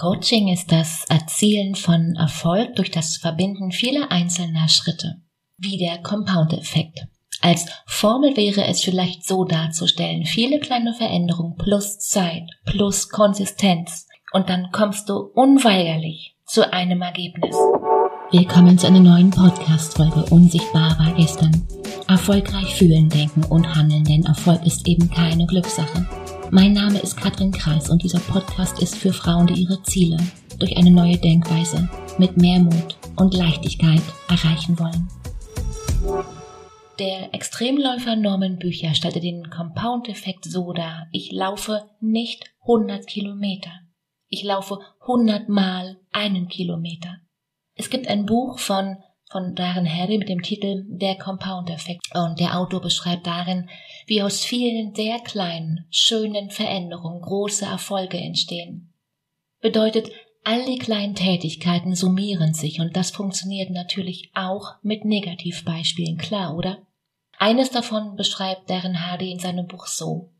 Coaching ist das Erzielen von Erfolg durch das Verbinden vieler einzelner Schritte, wie der Compound-Effekt. Als Formel wäre es vielleicht so darzustellen: viele kleine Veränderungen plus Zeit plus Konsistenz, und dann kommst du unweigerlich zu einem Ergebnis. Willkommen zu einer neuen Podcast-Folge Unsichtbar war gestern. Erfolgreich fühlen, denken und handeln, denn Erfolg ist eben keine Glückssache. Mein Name ist Katrin Kreis und dieser Podcast ist für Frauen, die ihre Ziele durch eine neue Denkweise mit mehr Mut und Leichtigkeit erreichen wollen. Der Extremläufer Norman Bücher stellte den Compound-Effekt so dar: Ich laufe nicht 100 Kilometer. Ich laufe 100 Mal einen Kilometer. Es gibt ein Buch von Darren Hardy mit dem Titel Der Compound-Effekt. Und der Autor beschreibt darin, wie aus vielen sehr kleinen, schönen Veränderungen große Erfolge entstehen. Bedeutet, all die kleinen Tätigkeiten summieren sich, und das funktioniert natürlich auch mit Negativbeispielen, klar, oder? Eines davon beschreibt Darren Hardy in seinem Buch so: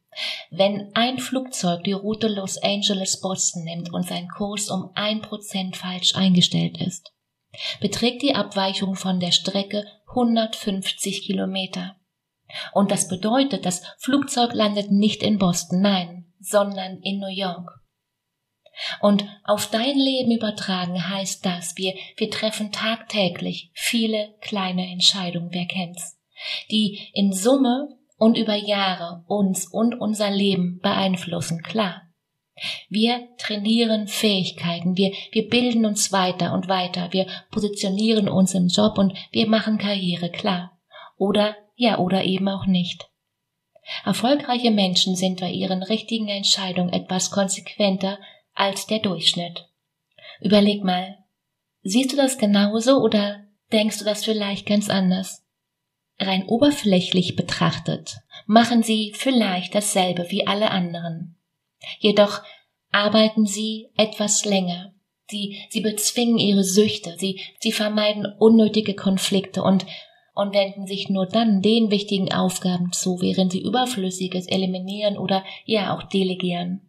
Wenn ein Flugzeug die Route Los Angeles-Boston nimmt und sein Kurs um 1% falsch eingestellt ist, beträgt die Abweichung von der Strecke 150 Kilometer. Und das bedeutet, das Flugzeug landet nicht in Boston, nein, sondern in New York. Und auf dein Leben übertragen heißt das, wir treffen tagtäglich viele kleine Entscheidungen, wer kennt's, die in Summe und über Jahre uns und unser Leben beeinflussen, klar. Wir trainieren Fähigkeiten, wir bilden uns weiter und weiter, wir positionieren uns im Job und wir machen Karriere, klar. Oder eben auch nicht. Erfolgreiche Menschen sind bei ihren richtigen Entscheidungen etwas konsequenter als der Durchschnitt. Überleg mal, siehst du das genauso oder denkst du das vielleicht ganz anders? Rein oberflächlich betrachtet machen sie vielleicht dasselbe wie alle anderen. Jedoch arbeiten sie etwas länger. Sie bezwingen ihre Süchte, sie vermeiden unnötige Konflikte und wenden sich nur dann den wichtigen Aufgaben zu, während sie Überflüssiges eliminieren oder ja auch delegieren.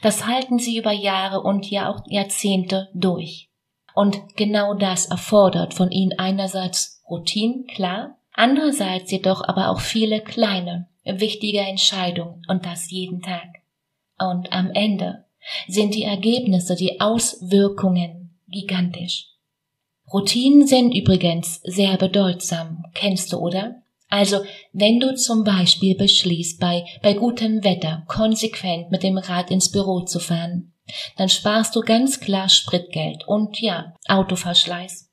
Das halten sie über Jahre und ja auch Jahrzehnte durch. Und genau das erfordert von ihnen einerseits Routinen, klar, andererseits jedoch aber auch viele kleine, wichtige Entscheidungen, und das jeden Tag. Und am Ende sind die Ergebnisse, die Auswirkungen gigantisch. Routinen sind übrigens sehr bedeutsam, kennst du, oder? Also, wenn du zum Beispiel beschließt, bei gutem Wetter konsequent mit dem Rad ins Büro zu fahren, dann sparst du ganz klar Spritgeld und ja, Autoverschleiß.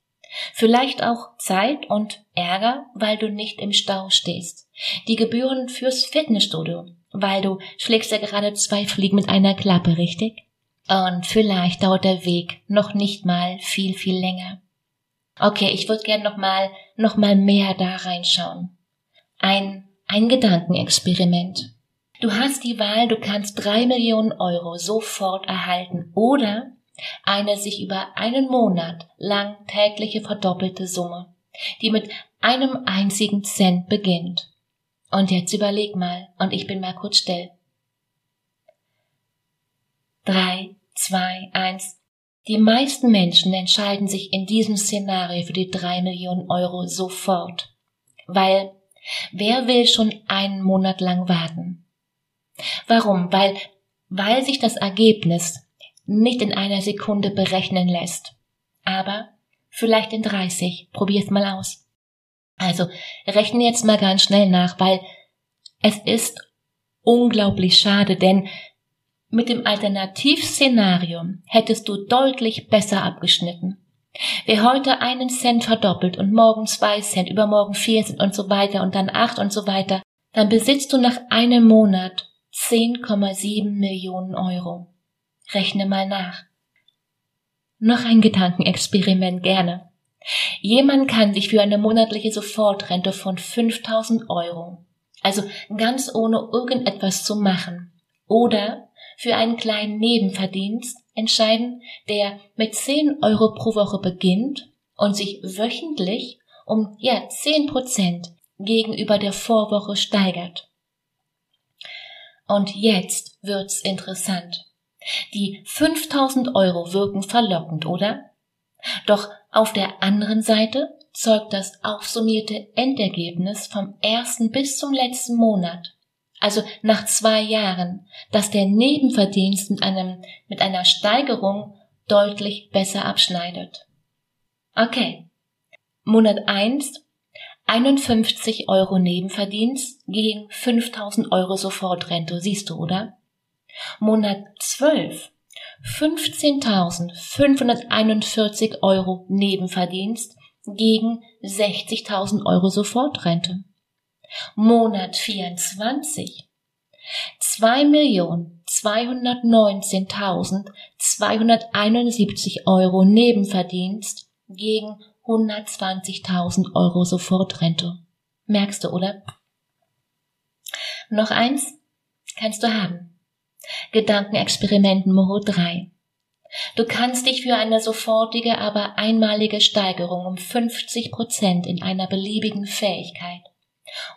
Vielleicht auch Zeit und Ärger, weil du nicht im Stau stehst. Die Gebühren fürs Fitnessstudio, weil du schlägst ja gerade 2 Fliegen mit einer Klappe, richtig? Und vielleicht dauert der Weg noch nicht mal viel, viel länger. Okay, ich würde gern noch mal mehr da reinschauen. Ein Gedankenexperiment. Du hast die Wahl, du kannst 3 Millionen Euro sofort erhalten oder eine sich über einen Monat lang tägliche verdoppelte Summe, die mit einem einzigen Cent beginnt. Und jetzt überleg mal, und ich bin mal kurz still. 3, 2, 1. Die meisten Menschen entscheiden sich in diesem Szenario für die 3 Millionen Euro sofort. Weil, wer will schon einen Monat lang warten? Warum? Weil sich das Ergebnis nicht in einer Sekunde berechnen lässt. Aber vielleicht in 30. Probier's mal aus. Also, rechne jetzt mal ganz schnell nach, weil es ist unglaublich schade, denn mit dem Alternativszenario hättest du deutlich besser abgeschnitten. Wer heute 1 Cent verdoppelt und morgen 2 Cent, übermorgen 4 Cent und so weiter und dann 8 und so weiter, dann besitzt du nach einem Monat 10,7 Millionen Euro. Rechne mal nach. Noch ein Gedankenexperiment gerne. Jemand kann sich für eine monatliche Sofortrente von 5.000 Euro, also ganz ohne irgendetwas zu machen, oder für einen kleinen Nebenverdienst entscheiden, der mit 10 Euro pro Woche beginnt und sich wöchentlich um 10% gegenüber der Vorwoche steigert. Und jetzt wird's interessant. Die 5.000 € wirken verlockend, oder? Doch auf der anderen Seite zeugt das aufsummierte Endergebnis vom ersten bis zum letzten Monat, also nach 2 Jahren, dass der Nebenverdienst mit einer Steigerung deutlich besser abschneidet. Okay, Monat 1, 51 € Nebenverdienst gegen 5.000 € Sofortrente, siehst du, oder? Monat 12, 15.541 € Nebenverdienst gegen 60.000 € Sofortrente. Monat 24, 2.219.271 € Nebenverdienst gegen 120.000 € Sofortrente. Merkst du, oder? Noch eins kannst du haben. Gedankenexperiment Nummer 3. Du kannst dich für eine sofortige, aber einmalige Steigerung um 50% in einer beliebigen Fähigkeit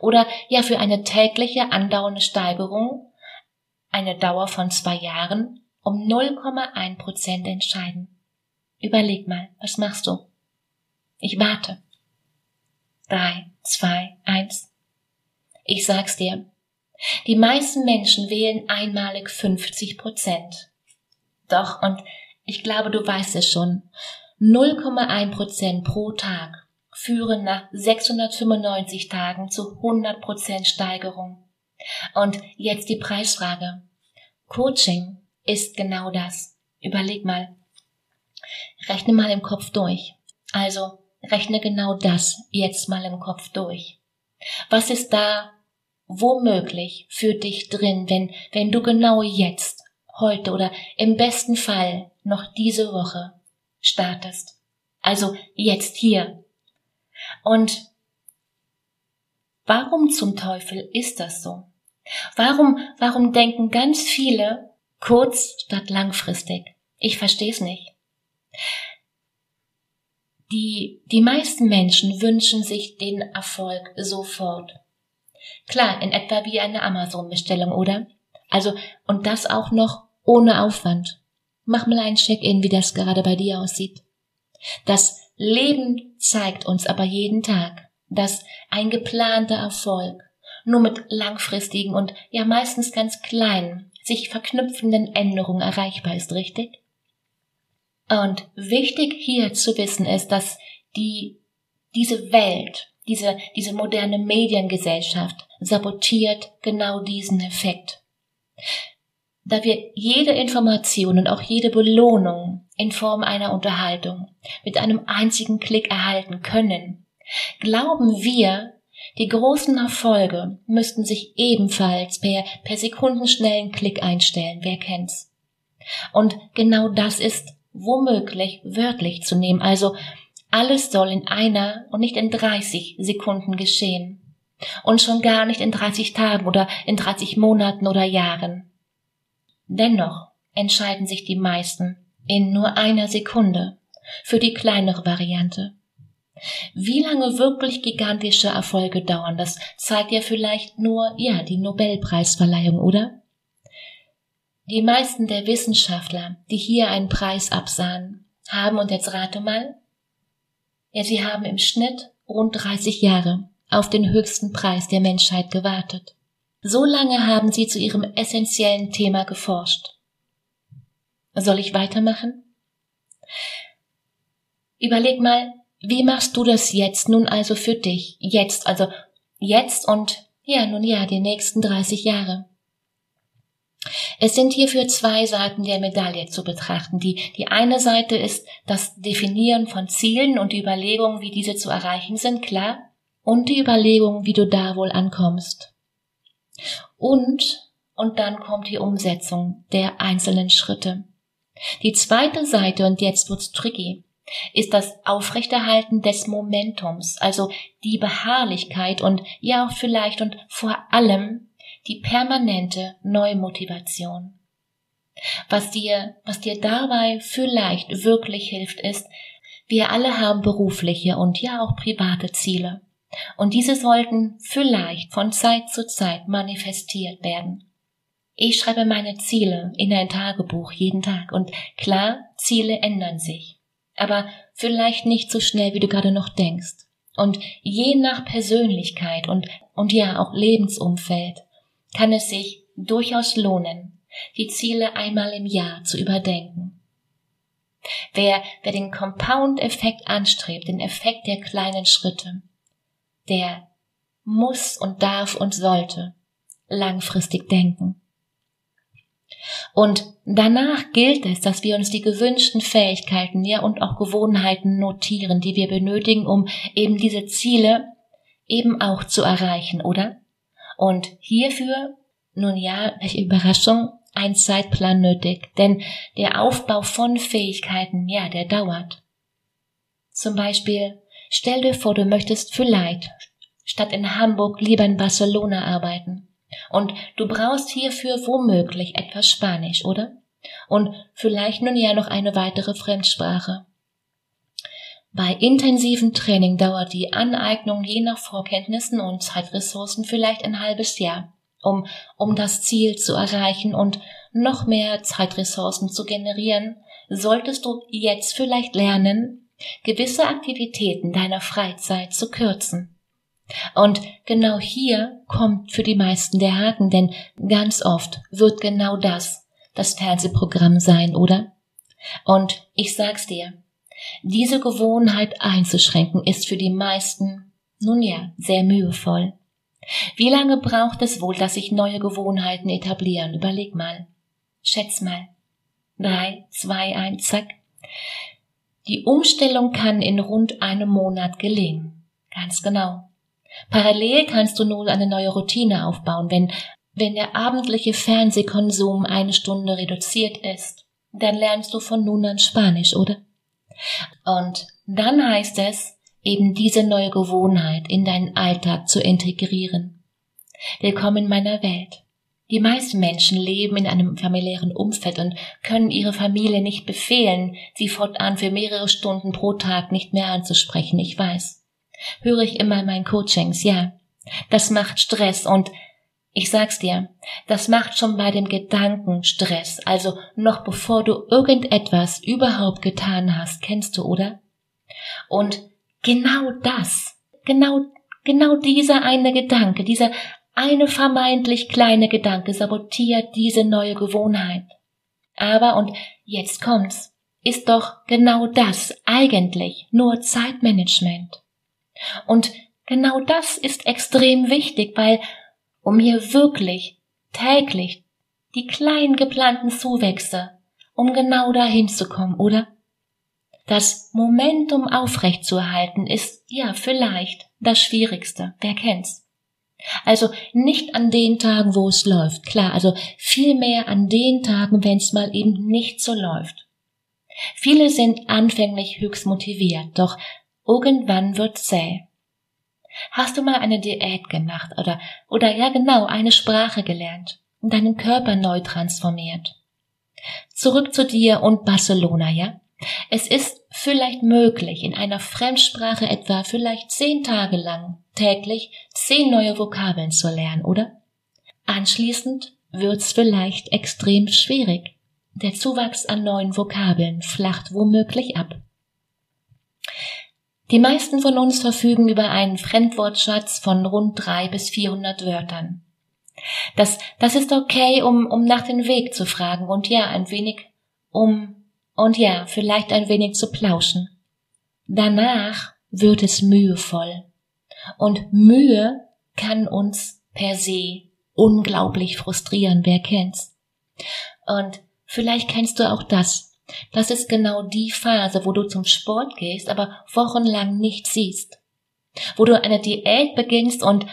oder ja für eine tägliche andauernde Steigerung, eine Dauer von 2 Jahren, um 0,1% entscheiden. Überleg mal, was machst du? Ich warte. 3, 2, 1. Ich sag's dir. Die meisten Menschen wählen einmalig 50%. Doch, und ich glaube, du weißt es schon, 0,1% pro Tag führen nach 695 Tagen zu 100% Steigerung. Und jetzt die Preisfrage. Coaching ist genau das. Überleg mal. Rechne mal im Kopf durch. Also, rechne genau das jetzt mal im Kopf durch. Was ist da womöglich für dich drin, wenn du genau jetzt, heute oder im besten Fall noch diese Woche startest? Also jetzt hier. Und warum zum Teufel ist das so? Warum denken ganz viele kurz statt langfristig? Ich versteh's nicht. Die meisten Menschen wünschen sich den Erfolg sofort. Klar, in etwa wie eine Amazon-Bestellung, oder? Also, und das auch noch ohne Aufwand. Mach mal einen Check-in, wie das gerade bei dir aussieht. Das Leben zeigt uns aber jeden Tag, dass ein geplanter Erfolg nur mit langfristigen und ja meistens ganz kleinen, sich verknüpfenden Änderungen erreichbar ist, richtig? Und wichtig hier zu wissen ist, dass diese Welt, diese moderne Mediengesellschaft sabotiert genau diesen Effekt. Da wir jede Information und auch jede Belohnung in Form einer Unterhaltung mit einem einzigen Klick erhalten können, glauben wir, die großen Erfolge müssten sich ebenfalls per sekundenschnellen Klick einstellen, wer kennt's? Und genau das ist womöglich wörtlich zu nehmen, also alles soll in einer und nicht in 30 Sekunden geschehen. Und schon gar nicht in 30 Tagen oder in 30 Monaten oder Jahren. Dennoch entscheiden sich die meisten in nur einer Sekunde für die kleinere Variante. Wie lange wirklich gigantische Erfolge dauern, das zeigt ja vielleicht nur, ja, die Nobelpreisverleihung, oder? Die meisten der Wissenschaftler, die hier einen Preis absahen, haben, und jetzt rate mal, ja, sie haben im Schnitt rund 30 Jahre auf den höchsten Preis der Menschheit gewartet. So lange haben sie zu ihrem essentiellen Thema geforscht. Soll ich weitermachen? Überleg mal, wie machst du das jetzt nun also für dich? Jetzt und ja, nun ja, die nächsten 30 Jahre. Es sind hierfür 2 Seiten der Medaille zu betrachten. Die eine Seite ist das Definieren von Zielen und die Überlegung, wie diese zu erreichen sind, klar, und die Überlegung, wie du da wohl ankommst. Und dann kommt die Umsetzung der einzelnen Schritte. Die zweite Seite, und jetzt wird's tricky, ist das Aufrechterhalten des Momentums, also die Beharrlichkeit und ja auch vielleicht und vor allem die permanente Neumotivation. Was dir dabei vielleicht wirklich hilft, ist, wir alle haben berufliche und ja auch private Ziele. Und diese sollten vielleicht von Zeit zu Zeit manifestiert werden. Ich schreibe meine Ziele in ein Tagebuch jeden Tag und klar, Ziele ändern sich, aber vielleicht nicht so schnell, wie du gerade noch denkst. Und je nach Persönlichkeit und ja auch Lebensumfeld kann es sich durchaus lohnen, die Ziele einmal im Jahr zu überdenken. Wer den Compound-Effekt anstrebt, den Effekt der kleinen Schritte, der muss und darf und sollte langfristig denken. Und danach gilt es, dass wir uns die gewünschten Fähigkeiten, ja, und auch Gewohnheiten notieren, die wir benötigen, um eben diese Ziele eben auch zu erreichen, oder? Und hierfür, nun ja, welche Überraschung, ein Zeitplan nötig, denn der Aufbau von Fähigkeiten, ja, der dauert. Zum Beispiel, stell dir vor, du möchtest vielleicht statt in Hamburg lieber in Barcelona arbeiten. Und du brauchst hierfür womöglich etwas Spanisch, oder? Und vielleicht nun ja noch eine weitere Fremdsprache. Bei intensivem Training dauert die Aneignung je nach Vorkenntnissen und Zeitressourcen vielleicht ein halbes Jahr, um das Ziel zu erreichen und noch mehr Zeitressourcen zu generieren, solltest du jetzt vielleicht lernen, gewisse Aktivitäten deiner Freizeit zu kürzen. Und genau hier kommt für die meisten der Haken, denn ganz oft wird genau das Fernsehprogramm sein, oder? Und ich sag's dir, diese Gewohnheit einzuschränken ist für die meisten, nun ja, sehr mühevoll. Wie lange braucht es wohl, dass sich neue Gewohnheiten etablieren? Überleg mal. Schätz mal. 3, 2, 1, zack. Die Umstellung kann in rund einem Monat gelingen. Ganz genau. Parallel kannst du nun eine neue Routine aufbauen, wenn der abendliche Fernsehkonsum eine Stunde reduziert ist, dann lernst du von nun an Spanisch, oder? Und dann heißt es, eben diese neue Gewohnheit in deinen Alltag zu integrieren. Willkommen in meiner Welt. Die meisten Menschen leben in einem familiären Umfeld und können ihre Familie nicht befehlen, sie fortan für mehrere Stunden pro Tag nicht mehr anzusprechen, ich weiß. Höre ich immer in meinen Coachings, ja. Das macht Stress und ich sag's dir, das macht schon bei dem Gedanken Stress, also noch bevor du irgendetwas überhaupt getan hast, kennst du, oder? Und genau dieser eine Gedanke, dieser eine vermeintlich kleine Gedanke sabotiert diese neue Gewohnheit. Aber, und jetzt kommt's, ist doch genau das eigentlich nur Zeitmanagement. Und genau das ist extrem wichtig, weil um hier wirklich täglich die kleinen geplanten Zuwächse, um genau dahin zu kommen, oder? Das Momentum aufrechtzuerhalten ist ja vielleicht das Schwierigste, wer kennt's? Also nicht an den Tagen, wo es läuft, klar, also vielmehr an den Tagen, wenn es mal eben nicht so läuft. Viele sind anfänglich höchst motiviert, doch irgendwann wird zäh. Hast du mal eine Diät gemacht oder ja genau, eine Sprache gelernt und deinen Körper neu transformiert? Zurück zu dir und Barcelona, ja? Es ist vielleicht möglich, in einer Fremdsprache etwa vielleicht 10 Tage lang täglich 10 neue Vokabeln zu lernen, oder? Anschließend wird's vielleicht extrem schwierig. Der Zuwachs an neuen Vokabeln flacht womöglich ab. Die meisten von uns verfügen über einen Fremdwortschatz von rund 300 bis 400 Wörtern. Das ist okay, um nach dem Weg zu fragen und ja, ein wenig vielleicht ein wenig zu plauschen. Danach wird es mühevoll. Und Mühe kann uns per se unglaublich frustrieren, wer kennt's? Und vielleicht kennst du auch das. Das ist genau die Phase, wo du zum Sport gehst, aber wochenlang nichts siehst. Wo du eine Diät beginnst und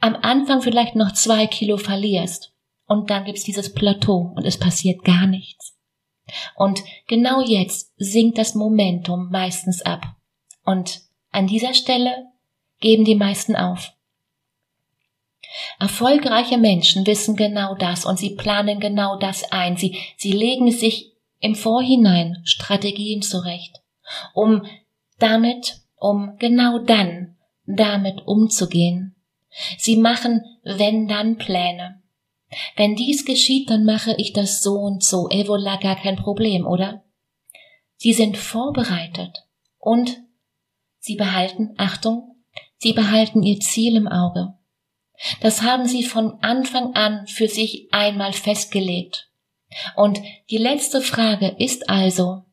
am Anfang vielleicht noch 2 Kilo verlierst. Und dann gibt's dieses Plateau und es passiert gar nichts. Und genau jetzt sinkt das Momentum meistens ab. Und an dieser Stelle geben die meisten auf. Erfolgreiche Menschen wissen genau das und sie planen genau das ein. Sie legen sich im Vorhinein Strategien zurecht, um genau dann damit umzugehen. Sie machen Wenn-Dann-Pläne. Wenn dies geschieht, dann mache ich das so und so. Et voilà, gar kein Problem, oder? Sie sind vorbereitet und sie behalten, Achtung, sie behalten ihr Ziel im Auge. Das haben sie von Anfang an für sich einmal festgelegt. Und die letzte Frage ist also,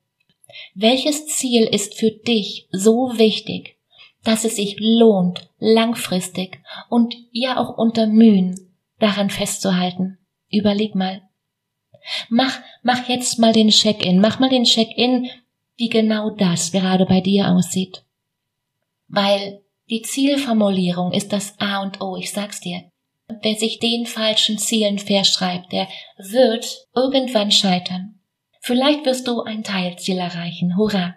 welches Ziel ist für dich so wichtig, dass es sich lohnt, langfristig und ja auch unter Mühen daran festzuhalten? Überleg mal. Mach jetzt mal den Check-in. Mach mal den Check-in, wie genau das gerade bei dir aussieht. Weil die Zielformulierung ist das A und O, ich sag's dir. Wer sich den falschen Zielen verschreibt, der wird irgendwann scheitern. Vielleicht wirst du ein Teilziel erreichen, hurra.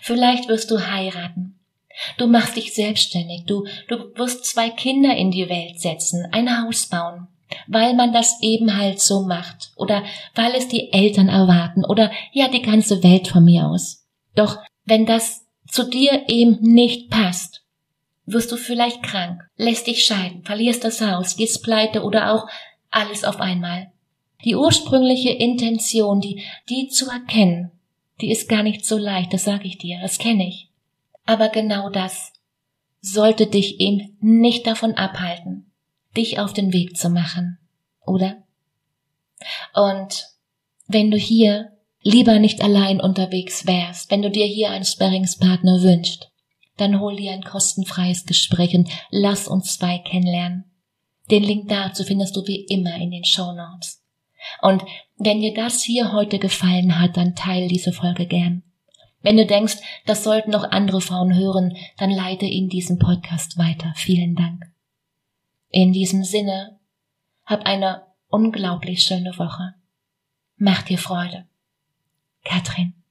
Vielleicht wirst du heiraten. Du machst dich selbstständig, du wirst 2 Kinder in die Welt setzen, ein Haus bauen, weil man das eben halt so macht oder weil es die Eltern erwarten oder ja die ganze Welt von mir aus. Doch wenn das zu dir eben nicht passt, wirst du vielleicht krank, lässt dich scheiden, verlierst das Haus, gehst pleite oder auch alles auf einmal. Die ursprüngliche Intention, die zu erkennen, die ist gar nicht so leicht, das sage ich dir, das kenne ich. Aber genau das sollte dich eben nicht davon abhalten, dich auf den Weg zu machen, oder? Und wenn du hier lieber nicht allein unterwegs wärst, wenn du dir hier einen Sparringspartner wünschst, dann hol dir ein kostenfreies Gespräch und lass uns 2 kennenlernen. Den Link dazu findest du wie immer in den Shownotes. Und wenn dir das hier heute gefallen hat, dann teile diese Folge gern. Wenn du denkst, das sollten auch andere Frauen hören, dann leite ihnen diesen Podcast weiter. Vielen Dank. In diesem Sinne, hab eine unglaublich schöne Woche. Mach dir Freude. Katrin.